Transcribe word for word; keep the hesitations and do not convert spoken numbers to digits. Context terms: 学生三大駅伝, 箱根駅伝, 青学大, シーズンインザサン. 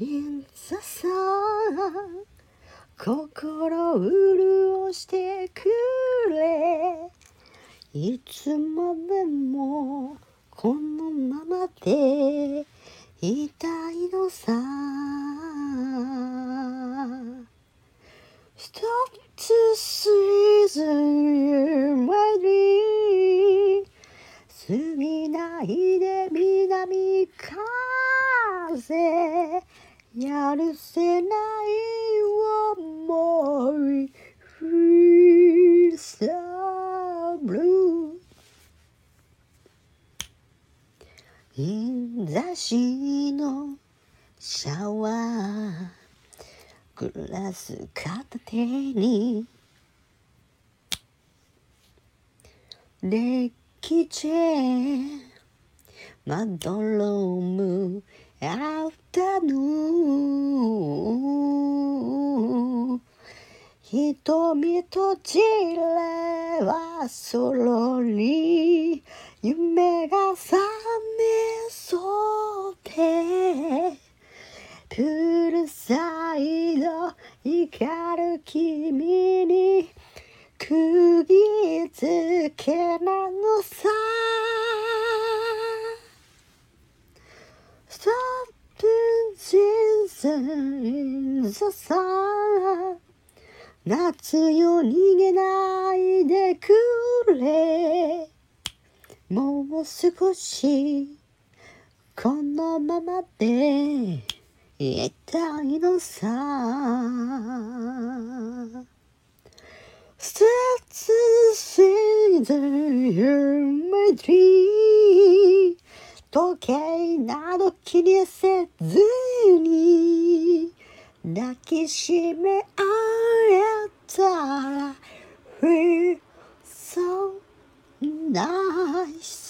in the sun 心潤してくれ、いつまでもこのままでいたいのさ。Stop the season ready 過ぎないで南風、やるせない思い Free the blue in the sea のシャワー、グラス片手にレッキチェマドロームアフタヌーン、瞳閉じれば空に夢が覚めそうで、プールサイド光る君に釘付けなのさ。Stop season in the sun 夏よ逃げないでくれ、もう少しこのままでいたいのさ。Stop season in my dream時計など気にせずに抱きしめあえたら Feel so nice